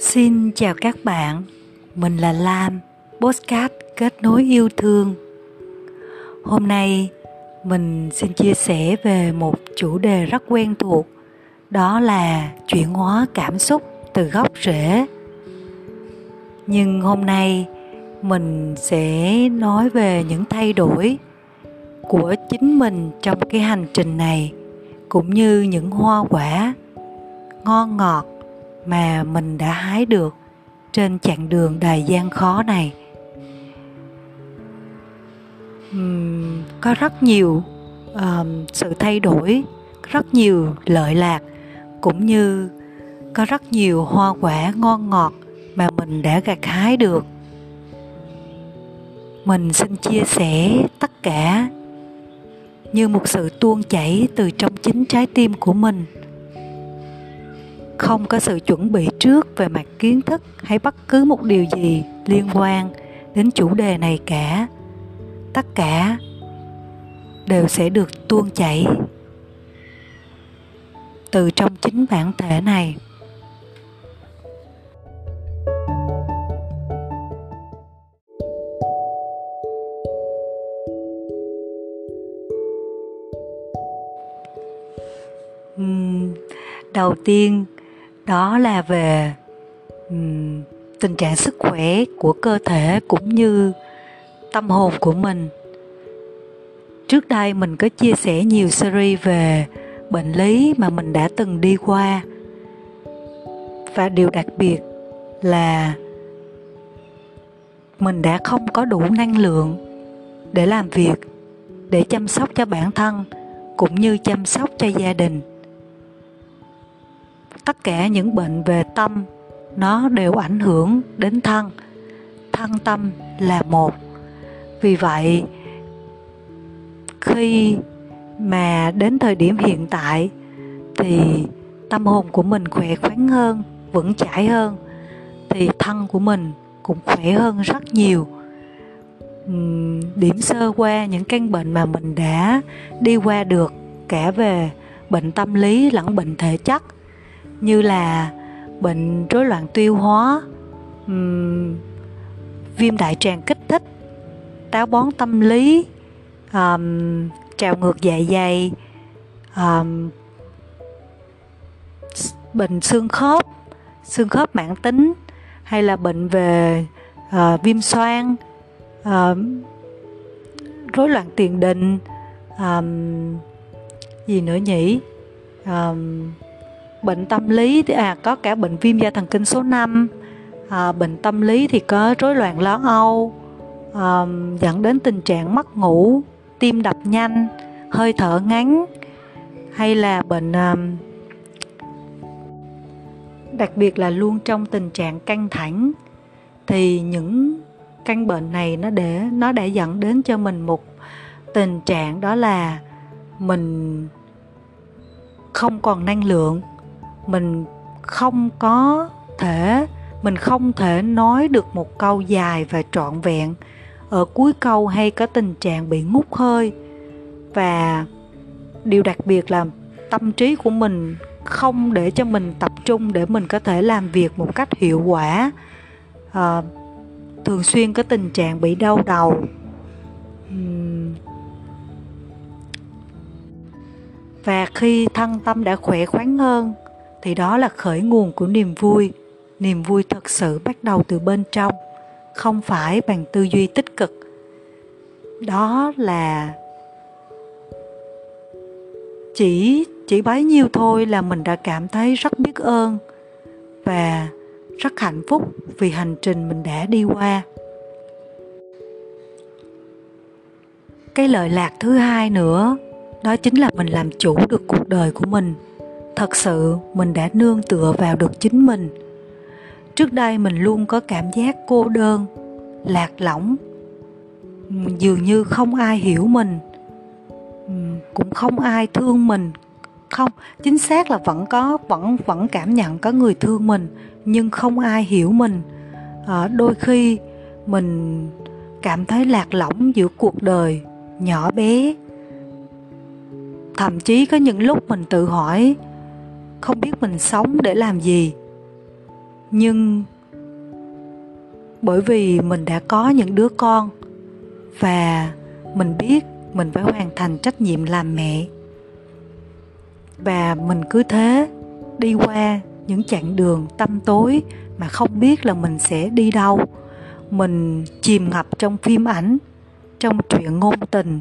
Xin chào các bạn, mình là Lam, Boscat kết nối yêu thương. Hôm nay mình xin chia sẻ về một chủ đề rất quen thuộc, đó là chuyển hóa cảm xúc từ gốc rễ. Nhưng hôm nay mình sẽ nói về những thay đổi của chính mình trong cái hành trình này, cũng như những hoa quả ngon ngọt mà mình đã hái được trên chặng đường đầy gian khó này. Có rất nhiều sự thay đổi, rất nhiều lợi lạc, cũng như có rất nhiều hoa quả ngon ngọt mà mình đã gặt hái được. Mình xin chia sẻ tất cả như một sự tuôn chảy từ trong chính trái tim của mình. Không có sự chuẩn bị trước về mặt kiến thức hay bất cứ một điều gì liên quan đến chủ đề này cả. Tất cả đều sẽ được tuôn chảy từ trong chính bản thể này. Đầu tiên đó là về tình trạng sức khỏe của cơ thể cũng như tâm hồn của mình. Trước đây mình có chia sẻ nhiều series về bệnh lý mà mình đã từng đi qua. Và điều đặc biệt là mình đã không có đủ năng lượng để làm việc, để chăm sóc cho bản thân cũng như chăm sóc cho gia đình. Tất cả những bệnh về tâm nó đều ảnh hưởng đến thân. Thân tâm là một. Vì vậy, khi mà đến thời điểm hiện tại thì tâm hồn của mình khỏe khoắn hơn, vững chãi hơn, thì thân của mình cũng khỏe hơn rất nhiều. Điểm sơ qua những căn bệnh mà mình đã đi qua được, cả về bệnh tâm lý lẫn bệnh thể chất, như là bệnh rối loạn tiêu hóa, viêm đại tràng kích thích, táo bón tâm lý, trào ngược dạ dày, bệnh xương khớp mãn tính, hay là bệnh về viêm xoang, rối loạn tiền đình, gì nữa nhỉ? Bệnh tâm lý có cả bệnh viêm da thần kinh số 5. Bệnh tâm lý thì có rối loạn lo âu, dẫn đến tình trạng mất ngủ, tim đập nhanh, hơi thở ngắn, hay là bệnh đặc biệt là luôn trong tình trạng căng thẳng. Thì những căn bệnh này nó đã dẫn đến cho mình một tình trạng, đó là mình không còn năng lượng, mình không thể nói được một câu dài và trọn vẹn. Ở cuối câu hay có tình trạng bị ngút hơi, và điều đặc biệt là tâm trí của mình không để cho mình tập trung để mình có thể làm việc một cách hiệu quả. Thường xuyên có tình trạng bị đau đầu. Và khi thân tâm đã khỏe khoắn hơn thì đó là khởi nguồn của niềm vui. Niềm vui thật sự bắt đầu từ bên trong, không phải bằng tư duy tích cực. Đó là chỉ bấy nhiêu thôi là mình đã cảm thấy rất biết ơn và rất hạnh phúc vì hành trình mình đã đi qua. Cái lợi lạc thứ hai nữa, đó chính là mình làm chủ được cuộc đời của mình. Thật sự mình đã nương tựa vào được chính mình. Trước đây mình luôn có cảm giác cô đơn, lạc lõng, dường như không ai hiểu mình, cũng không ai thương mình. Không, chính xác là vẫn cảm nhận có người thương mình, nhưng không ai hiểu mình. Đôi khi mình cảm thấy lạc lõng giữa cuộc đời, nhỏ bé. Thậm chí có những lúc mình tự hỏi không biết mình sống để làm gì. Nhưng bởi vì mình đã có những đứa con và mình biết mình phải hoàn thành trách nhiệm làm mẹ, và mình cứ thế đi qua những chặng đường tăm tối mà không biết là mình sẽ đi đâu. Mình chìm ngập trong phim ảnh, trong chuyện ngôn tình,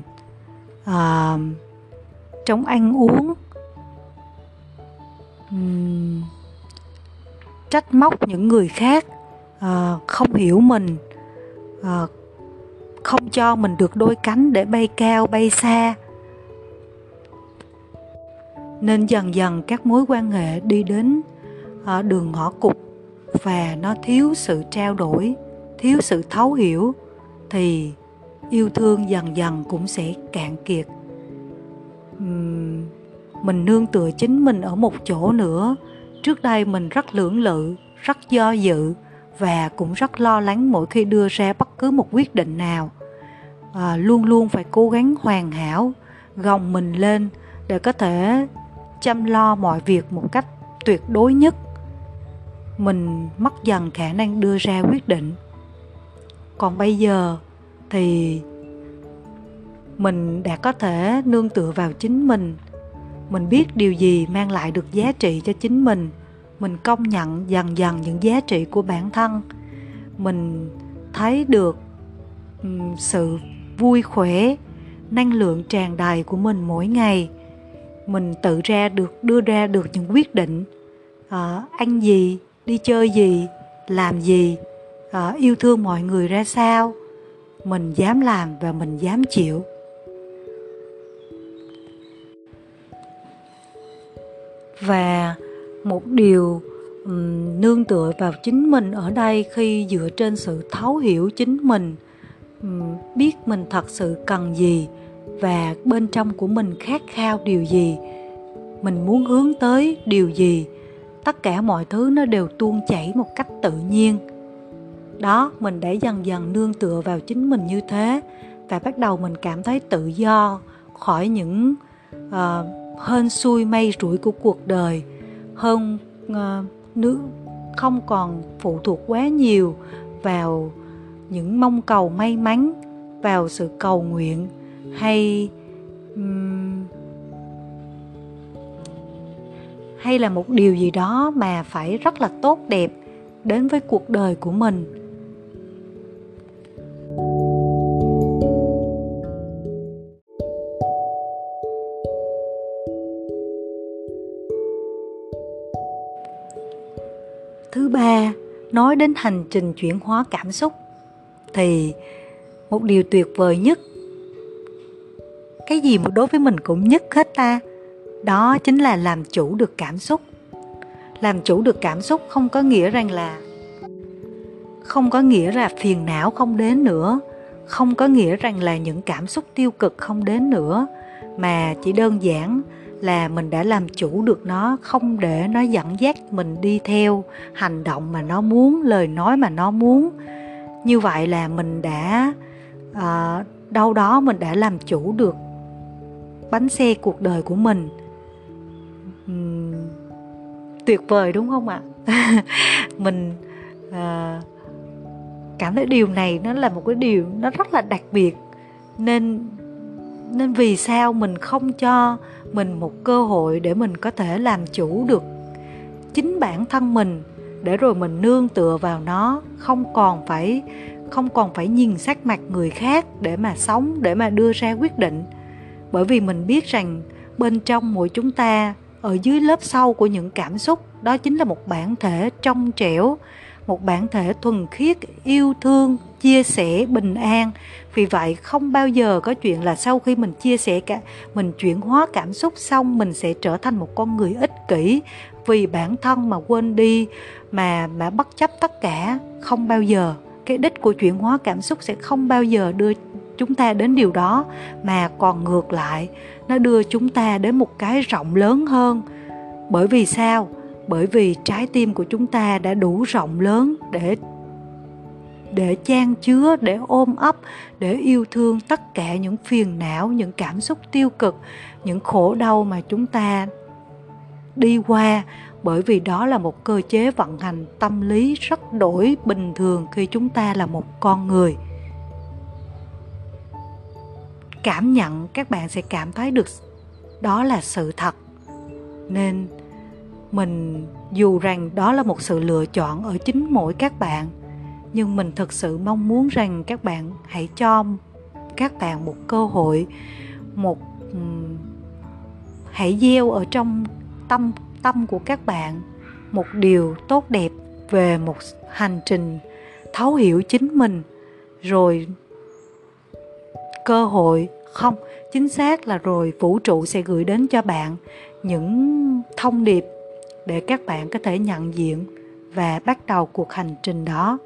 trong ăn uống, trách móc những người khác không hiểu mình, không cho mình được đôi cánh để bay cao bay xa. Nên dần dần các mối quan hệ đi đến đường ngõ cụt và nó thiếu sự trao đổi, thiếu sự thấu hiểu, thì yêu thương dần dần cũng sẽ cạn kiệt. Mình nương tựa chính mình ở một chỗ nữa. Trước đây mình rất lưỡng lự, rất do dự và cũng rất lo lắng mỗi khi đưa ra bất cứ một quyết định nào. Luôn luôn phải cố gắng hoàn hảo, gồng mình lên để có thể chăm lo mọi việc một cách tuyệt đối nhất. Mình mất dần khả năng đưa ra quyết định. Còn bây giờ thì mình đã có thể nương tựa vào chính mình. Mình biết điều gì mang lại được giá trị cho chính mình. Mình công nhận dần dần những giá trị của bản thân. Mình thấy được sự vui khỏe, năng lượng tràn đầy của mình mỗi ngày. Mình tự ra được, đưa ra được những quyết định ăn gì, đi chơi gì, làm gì, yêu thương mọi người ra sao. Mình dám làm và mình dám chịu. Và một điều nương tựa vào chính mình ở đây, khi dựa trên sự thấu hiểu chính mình, biết mình thật sự cần gì và bên trong của mình khát khao điều gì, mình muốn hướng tới điều gì, tất cả mọi thứ nó đều tuôn chảy một cách tự nhiên. Đó, mình đã dần dần nương tựa vào chính mình như thế và bắt đầu mình cảm thấy tự do khỏi những hên xui may rủi của cuộc đời, hơn không còn phụ thuộc quá nhiều vào những mong cầu may mắn, vào sự cầu nguyện hay là một điều gì đó mà phải rất là tốt đẹp đến với cuộc đời của mình. Thứ ba, nói đến hành trình chuyển hóa cảm xúc thì một điều tuyệt vời nhất, cái gì mà đối với mình cũng nhất hết ta, đó chính là làm chủ được cảm xúc. Làm chủ được cảm xúc không có nghĩa là phiền não không đến nữa, không có nghĩa rằng là những cảm xúc tiêu cực không đến nữa, mà chỉ đơn giản là mình đã làm chủ được nó, không để nó dẫn dắt mình đi theo hành động mà nó muốn, lời nói mà nó muốn. Như vậy là mình đã đâu đó mình đã làm chủ được bánh xe cuộc đời của mình. Tuyệt vời đúng không ạ? Mình cảm thấy điều này nó là một cái điều nó rất là đặc biệt. Nên vì sao mình không cho mình một cơ hội để mình có thể làm chủ được chính bản thân mình, để rồi mình nương tựa vào nó, không còn phải nhìn sắc mặt người khác để mà sống, để mà đưa ra quyết định. Bởi vì mình biết rằng bên trong mỗi chúng ta, ở dưới lớp sâu của những cảm xúc, đó chính là một bản thể trong trẻo, một bản thể thuần khiết, yêu thương, chia sẻ, bình an. Vì vậy không bao giờ có chuyện là sau khi mình chia sẻ, mình chuyển hóa cảm xúc xong, mình sẽ trở thành một con người ích kỷ vì bản thân mà quên đi, mà bất chấp tất cả. Không bao giờ. Cái đích của chuyển hóa cảm xúc sẽ không bao giờ đưa chúng ta đến điều đó, mà còn ngược lại, nó đưa chúng ta đến một cái rộng lớn hơn. Bởi vì sao? Bởi vì trái tim của chúng ta đã đủ rộng lớn để chan chứa, để ôm ấp, để yêu thương tất cả những phiền não, những cảm xúc tiêu cực, những khổ đau mà chúng ta đi qua, bởi vì đó là một cơ chế vận hành tâm lý rất đổi bình thường khi chúng ta là một con người. Cảm nhận, các bạn sẽ cảm thấy được đó là sự thật. Nên mình dù rằng đó là một sự lựa chọn ở chính mỗi các bạn, nhưng mình thực sự mong muốn rằng các bạn hãy cho các bạn một cơ hội, hãy gieo ở trong tâm của các bạn một điều tốt đẹp về một hành trình thấu hiểu chính mình. Rồi cơ hội, không, chính xác là rồi vũ trụ sẽ gửi đến cho bạn những thông điệp để các bạn có thể nhận diện và bắt đầu cuộc hành trình đó.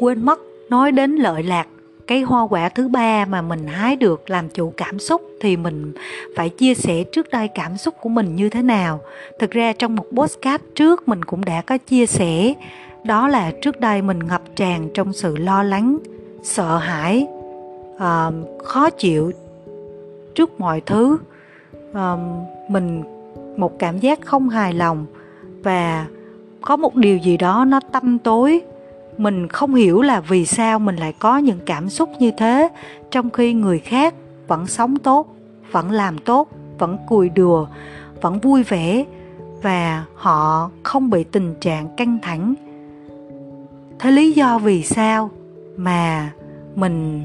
Quên mất nói đến lợi lạc, cái hoa quả thứ ba mà mình hái được, làm chủ cảm xúc, thì mình phải chia sẻ trước đây cảm xúc của mình như thế nào. Thực ra trong một podcast trước mình cũng đã có chia sẻ, đó là trước đây mình ngập tràn trong sự lo lắng, sợ hãi, khó chịu trước mọi thứ, mình một cảm giác không hài lòng và có một điều gì đó nó tăm tối. Mình không hiểu là vì sao mình lại có những cảm xúc như thế, trong khi người khác vẫn sống tốt, vẫn làm tốt, vẫn cười đùa, vẫn vui vẻ, và họ không bị tình trạng căng thẳng. Thế lý do vì sao mà mình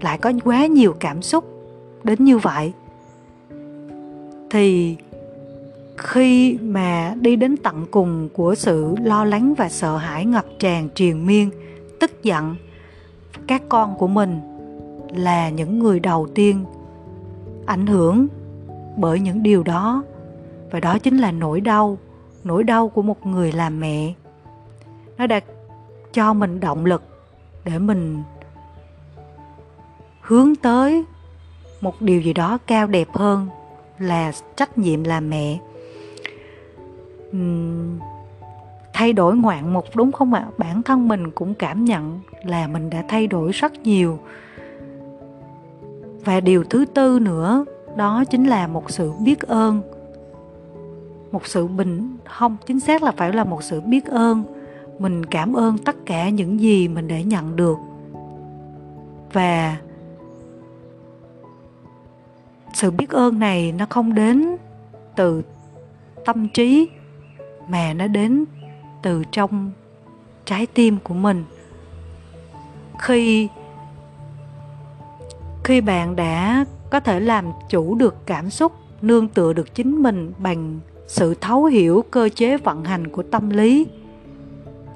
lại có quá nhiều cảm xúc đến như vậy? Thì khi mà đi đến tận cùng của sự lo lắng và sợ hãi ngập tràn triền miên, tức giận, các con của mình là những người đầu tiên ảnh hưởng bởi những điều đó. Và đó chính là nỗi đau của một người làm mẹ. Nó đã cho mình động lực để mình hướng tới một điều gì đó cao đẹp hơn là trách nhiệm làm mẹ. Thay đổi ngoạn mục, đúng không ạ? Bản thân mình cũng cảm nhận là mình đã thay đổi rất nhiều. Và điều thứ tư nữa, đó chính là một sự biết ơn. Một sự chính xác là phải là một sự biết ơn. Mình cảm ơn tất cả những gì mình đã nhận được. Và sự biết ơn này nó không đến từ tâm trí, mà nó đến từ trong trái tim của mình. Khi bạn đã có thể làm chủ được cảm xúc, nương tựa được chính mình bằng sự thấu hiểu cơ chế vận hành của tâm lý,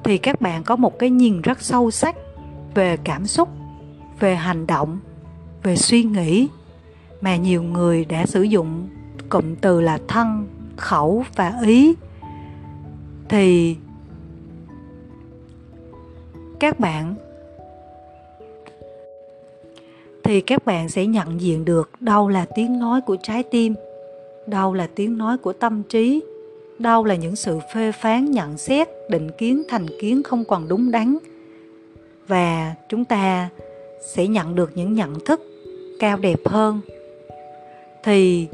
thì các bạn có một cái nhìn rất sâu sắc về cảm xúc, về hành động, về suy nghĩ, mà nhiều người đã sử dụng cụm từ là thân, khẩu và ý. Thì các bạn sẽ nhận diện được đâu là tiếng nói của trái tim, đâu là tiếng nói của tâm trí, đâu là những sự phê phán, nhận xét, định kiến, thành kiến không còn đúng đắn. Và chúng ta sẽ nhận được những nhận thức cao đẹp hơn. Thì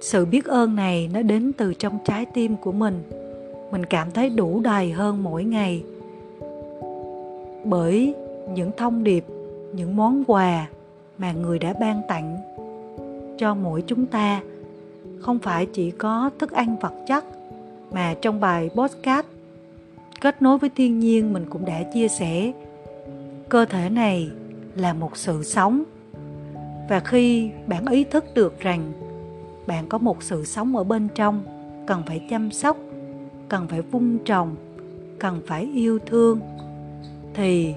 sự biết ơn này nó đến từ trong trái tim của mình. Mình cảm thấy đủ đầy hơn mỗi ngày bởi những thông điệp, những món quà mà người đã ban tặng cho mỗi chúng ta. Không phải chỉ có thức ăn vật chất, mà trong bài podcast Kết nối với thiên nhiên mình cũng đã chia sẻ, cơ thể này là một sự sống. Và khi bạn ý thức được rằng bạn có một sự sống ở bên trong, cần phải chăm sóc, cần phải vun trồng, cần phải yêu thương, thì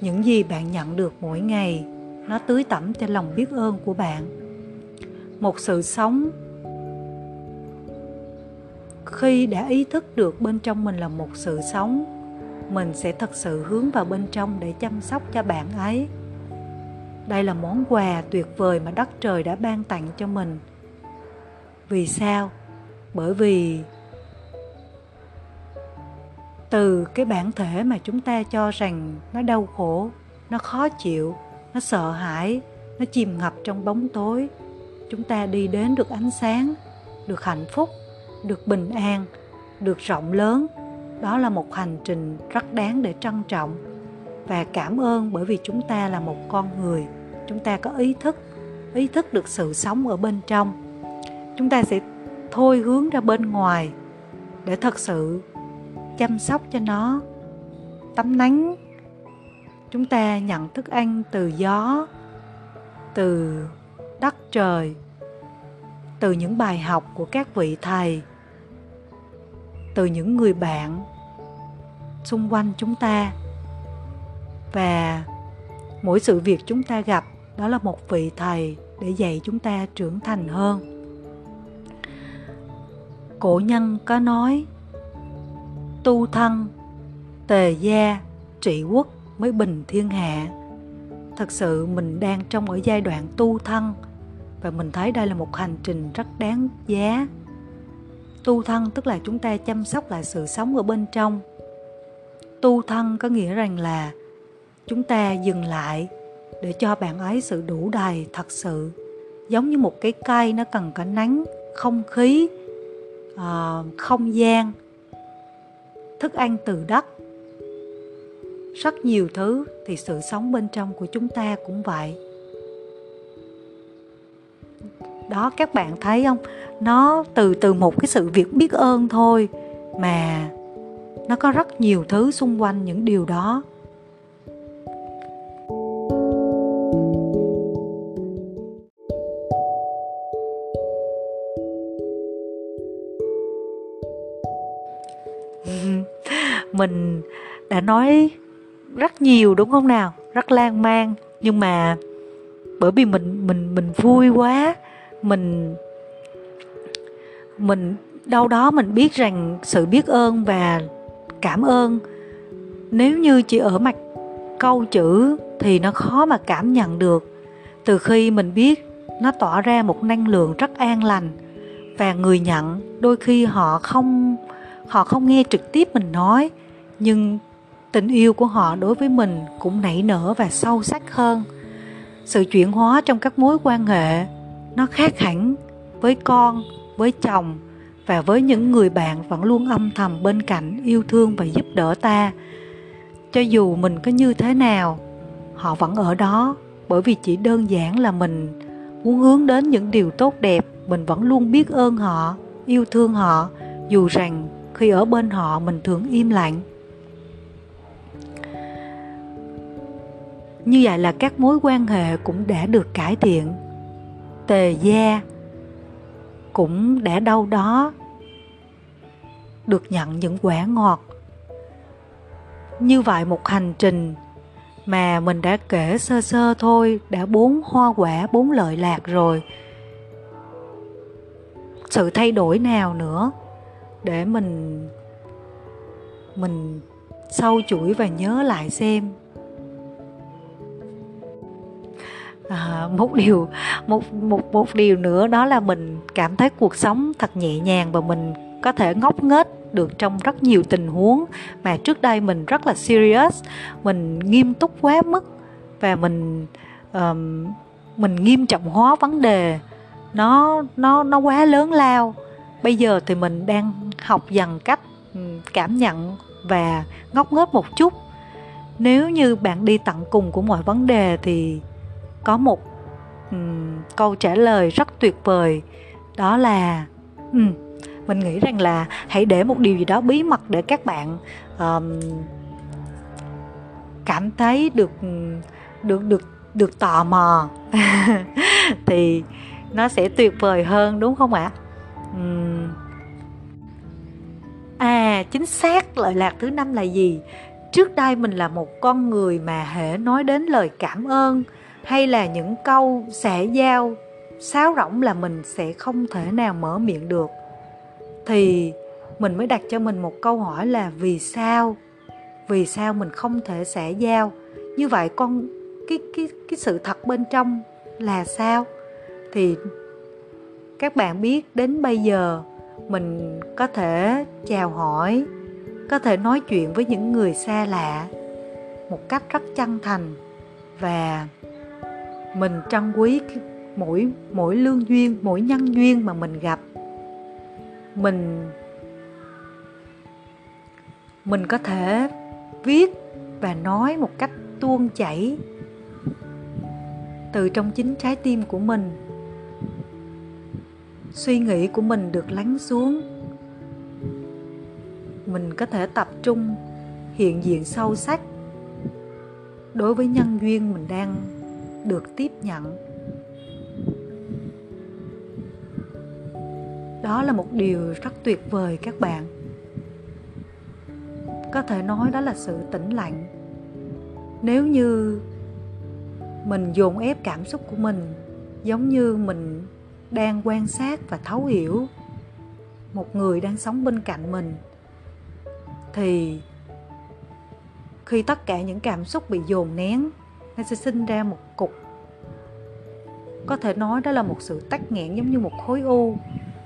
những gì bạn nhận được mỗi ngày nó tưới tẩm cho lòng biết ơn của bạn. Một sự sống khi đã ý thức được bên trong mình là một sự sống, mình sẽ thật sự hướng vào bên trong để chăm sóc cho bạn ấy. Đây là món quà tuyệt vời mà đất trời đã ban tặng cho mình. Vì sao? Bởi vì từ cái bản thể mà chúng ta cho rằng nó đau khổ, nó khó chịu, nó sợ hãi, nó chìm ngập trong bóng tối, chúng ta đi đến được ánh sáng, được hạnh phúc, được bình an, được rộng lớn. Đó là một hành trình rất đáng để trân trọng và cảm ơn, bởi vì chúng ta là một con người, chúng ta có ý thức được sự sống ở bên trong. Chúng ta sẽ thôi hướng ra bên ngoài để thật sự chăm sóc cho nó, tắm nắng. Chúng ta nhận thức ăn từ gió, từ đất trời, từ những bài học của các vị thầy, từ những người bạn xung quanh chúng ta. Và mỗi sự việc chúng ta gặp, đó là một vị thầy để dạy chúng ta trưởng thành hơn. Cổ nhân có nói, tu thân, tề gia, trị quốc mới bình thiên hạ. Thật sự mình đang trong ở giai đoạn tu thân, và mình thấy đây là một hành trình rất đáng giá. Tu thân tức là chúng ta chăm sóc lại sự sống ở bên trong. Tu thân có nghĩa rằng là chúng ta dừng lại để cho bạn ấy sự đủ đầy thật sự. Giống như một cái cây nó cần cả nắng, không khí, không gian, thức ăn từ đất, rất nhiều thứ, thì sự sống bên trong của chúng ta cũng vậy. Đó, các bạn thấy không? Nó từ một cái sự việc biết ơn thôi mà nó có rất nhiều thứ xung quanh những điều đó. Mình đã nói rất nhiều đúng không nào? Rất lan man, nhưng mà bởi vì mình vui quá, mình đâu đó mình biết rằng sự biết ơn và cảm ơn, nếu như chỉ ở mặt câu chữ thì nó khó mà cảm nhận được. Từ khi mình biết nó tỏa ra một năng lượng rất an lành, và người nhận đôi khi họ không nghe trực tiếp mình nói, nhưng tình yêu của họ đối với mình cũng nảy nở và sâu sắc hơn. Sự chuyển hóa trong các mối quan hệ nó khác hẳn với con, với chồng và với những người bạn vẫn luôn âm thầm bên cạnh, yêu thương và giúp đỡ ta. Cho dù mình có như thế nào, họ vẫn ở đó, bởi vì chỉ đơn giản là mình muốn hướng đến những điều tốt đẹp. Mình vẫn luôn biết ơn họ, yêu thương họ, dù rằng khi ở bên họ mình thường im lặng. Như vậy là các mối quan hệ cũng đã được cải thiện, tề gia cũng đã đâu đó được nhận những quả ngọt. Như vậy một hành trình mà mình đã kể sơ sơ thôi, đã 4 hoa quả 4 lợi lạc rồi. Sự thay đổi nào nữa để mình sâu chuỗi và nhớ lại xem. Một điều nữa đó là mình cảm thấy cuộc sống thật nhẹ nhàng, và mình có thể ngốc nghếch được trong rất nhiều tình huống mà trước đây mình rất là serious, mình nghiêm túc quá mức, và mình nghiêm trọng hóa vấn đề, nó quá lớn lao. Bây giờ thì mình đang học dần cách cảm nhận và ngốc nghếch một chút. Nếu như bạn đi tận cùng của mọi vấn đề thì có một câu trả lời rất tuyệt vời, đó là mình nghĩ rằng là hãy để một điều gì đó bí mật để các bạn cảm thấy được tò mò thì nó sẽ tuyệt vời hơn, đúng không ạ? Chính xác, lợi lạc thứ 5 là gì? Trước đây mình là một con người mà hễ nói đến lời cảm ơn hay là những câu xã giao sáo rỗng là mình sẽ không thể nào mở miệng được. Thì mình mới đặt cho mình một câu hỏi là vì sao mình không thể xã giao như vậy? Con cái sự thật bên trong là sao? Thì các bạn biết, đến bây giờ mình có thể chào hỏi, có thể nói chuyện với những người xa lạ một cách rất chân thành, và mình trân quý mỗi lương duyên, mỗi nhân duyên mà mình gặp. Mình có thể viết và nói một cách tuôn chảy từ trong chính trái tim của mình. Suy nghĩ của mình được lắng xuống, mình có thể tập trung hiện diện sâu sắc đối với nhân duyên mình đang được tiếp nhận. Đó là một điều rất tuyệt vời các bạn. Có thể nói đó là sự tĩnh lặng. Nếu như mình dồn ép cảm xúc của mình, giống như mình đang quan sát và thấu hiểu một người đang sống bên cạnh mình, thì khi tất cả những cảm xúc bị dồn nén, nó sẽ sinh ra một cục. Có thể nói đó là một sự tắc nghẽn, giống như một khối u.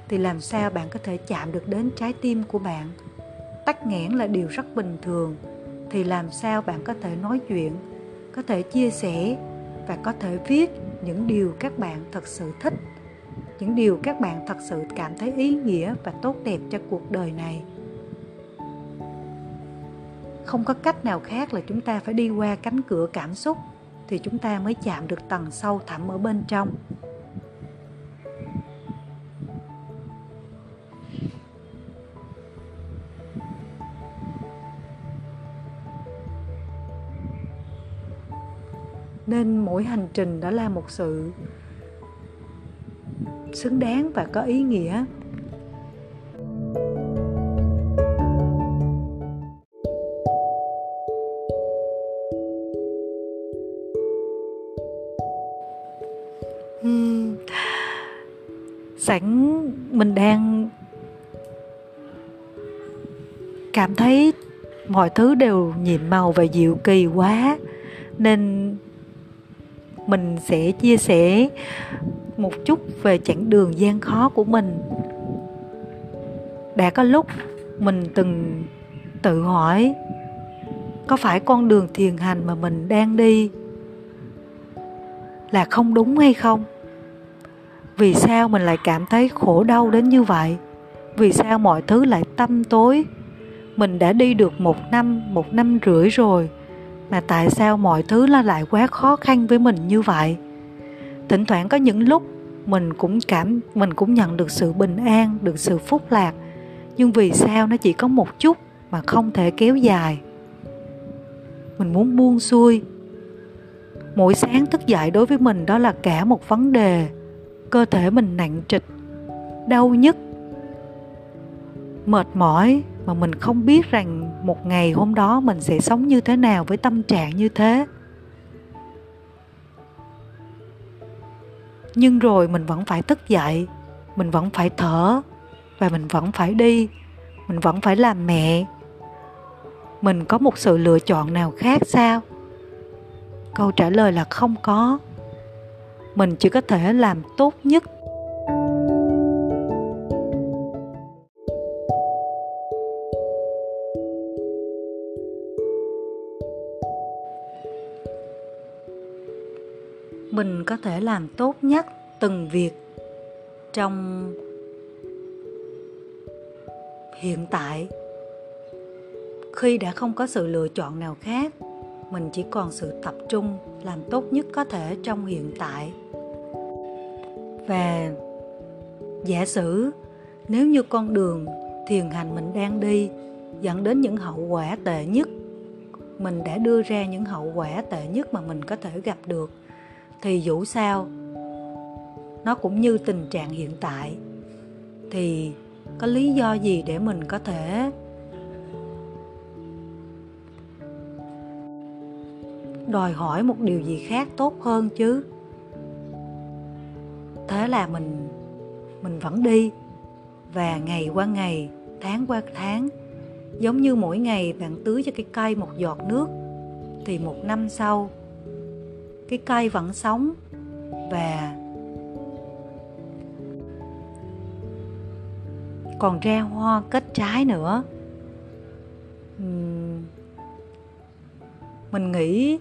Thì làm sao bạn có thể chạm được đến trái tim của bạn? Tắc nghẽn là điều rất bình thường. Thì làm sao bạn có thể nói chuyện, có thể chia sẻ và có thể viết những điều các bạn thật sự thích, những điều các bạn thật sự cảm thấy ý nghĩa và tốt đẹp cho cuộc đời này? Không có cách nào khác là chúng ta phải đi qua cánh cửa cảm xúc thì chúng ta mới chạm được tầng sâu thẳm ở bên trong. Nên mỗi hành trình đã là một sự xứng đáng và có ý nghĩa. Sẵn mình đang cảm thấy mọi thứ đều nhiệm màu và dịu kỳ quá, nên mình sẽ chia sẻ một chút về chặng đường gian khó của mình. Đã có lúc mình từng tự hỏi, có phải con đường thiền hành mà mình đang đi là không đúng hay không? Vì sao mình lại cảm thấy khổ đau đến như vậy? Vì sao mọi thứ lại tăm tối? Mình đã đi được 1 năm, 1 năm rưỡi rồi, mà tại sao mọi thứ nó lại quá khó khăn với mình như vậy? Thỉnh thoảng có những lúc mình cũng nhận được sự bình an, được sự phúc lạc, nhưng vì sao nó chỉ có một chút mà không thể kéo dài? Mình muốn buông xuôi. Mỗi sáng thức dậy đối với mình đó là cả một vấn đề. Cơ thể mình nặng trịch, đau nhức, mệt mỏi, mà mình không biết rằng một ngày hôm đó mình sẽ sống như thế nào với tâm trạng như thế. Nhưng rồi mình vẫn phải thức dậy, mình vẫn phải thở, và mình vẫn phải đi, mình vẫn phải làm mẹ. Mình có một sự lựa chọn nào khác sao? Câu trả lời là không có. Mình chỉ có thể làm tốt nhất. Mình có thể làm tốt nhất từng việc trong hiện tại. Khi đã không có sự lựa chọn nào khác, mình chỉ còn sự tập trung làm tốt nhất có thể trong hiện tại. Và giả sử nếu như con đường thiền hành mình đang đi dẫn đến những hậu quả tệ nhất, mình đã đưa ra những hậu quả tệ nhất mà mình có thể gặp được, thì dù sao nó cũng như tình trạng hiện tại, thì có lý do gì để mình có thể đòi hỏi một điều gì khác tốt hơn chứ? Thế là mình vẫn đi, và ngày qua ngày, tháng qua tháng, giống như mỗi ngày bạn tưới cho cái cây một giọt nước, thì 1 năm sau cái cây vẫn sống và còn ra hoa kết trái nữa. mình nghĩ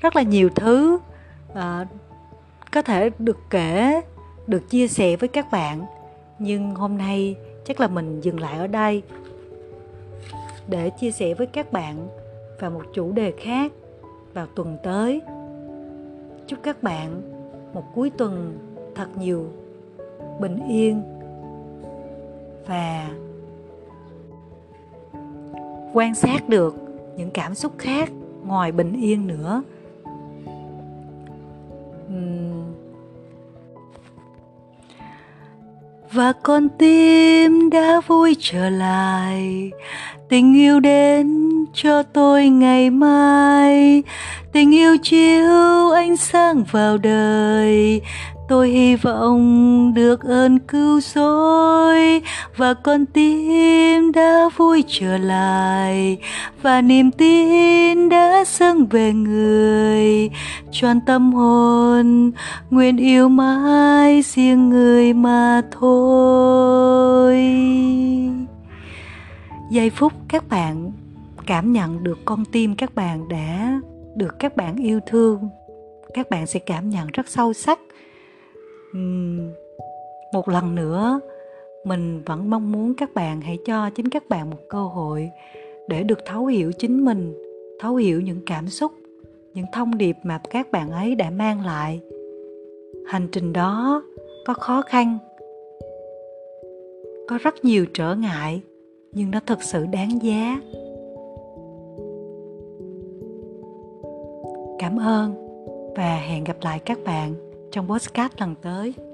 rất là nhiều thứ có thể được kể, được chia sẻ với các bạn. Nhưng hôm nay chắc là mình dừng lại ở đây để chia sẻ với các bạn vào một chủ đề khác vào tuần tới. Chúc các bạn một cuối tuần thật nhiều bình yên và quan sát được những cảm xúc khác ngoài bình yên nữa. Và con tim đã vui trở lại, tình yêu đến cho tôi ngày mai. Tình yêu chiếu ánh sáng vào đời, tôi hy vọng được ơn cứu rỗi. Và con tim đã vui trở lại, và niềm tin đã dâng về người. Trọn tâm hồn nguyện yêu mãi riêng người mà thôi. Giây phút các bạn cảm nhận được con tim các bạn đã được các bạn yêu thương, các bạn sẽ cảm nhận rất sâu sắc. Một lần nữa, mình vẫn mong muốn các bạn hãy cho chính các bạn một cơ hội để được thấu hiểu chính mình, thấu hiểu những cảm xúc, những thông điệp mà các bạn ấy đã mang lại. Hành trình đó có khó khăn, có rất nhiều trở ngại, nhưng nó thật sự đáng giá. Cảm ơn và hẹn gặp lại các bạn trong podcast lần tới.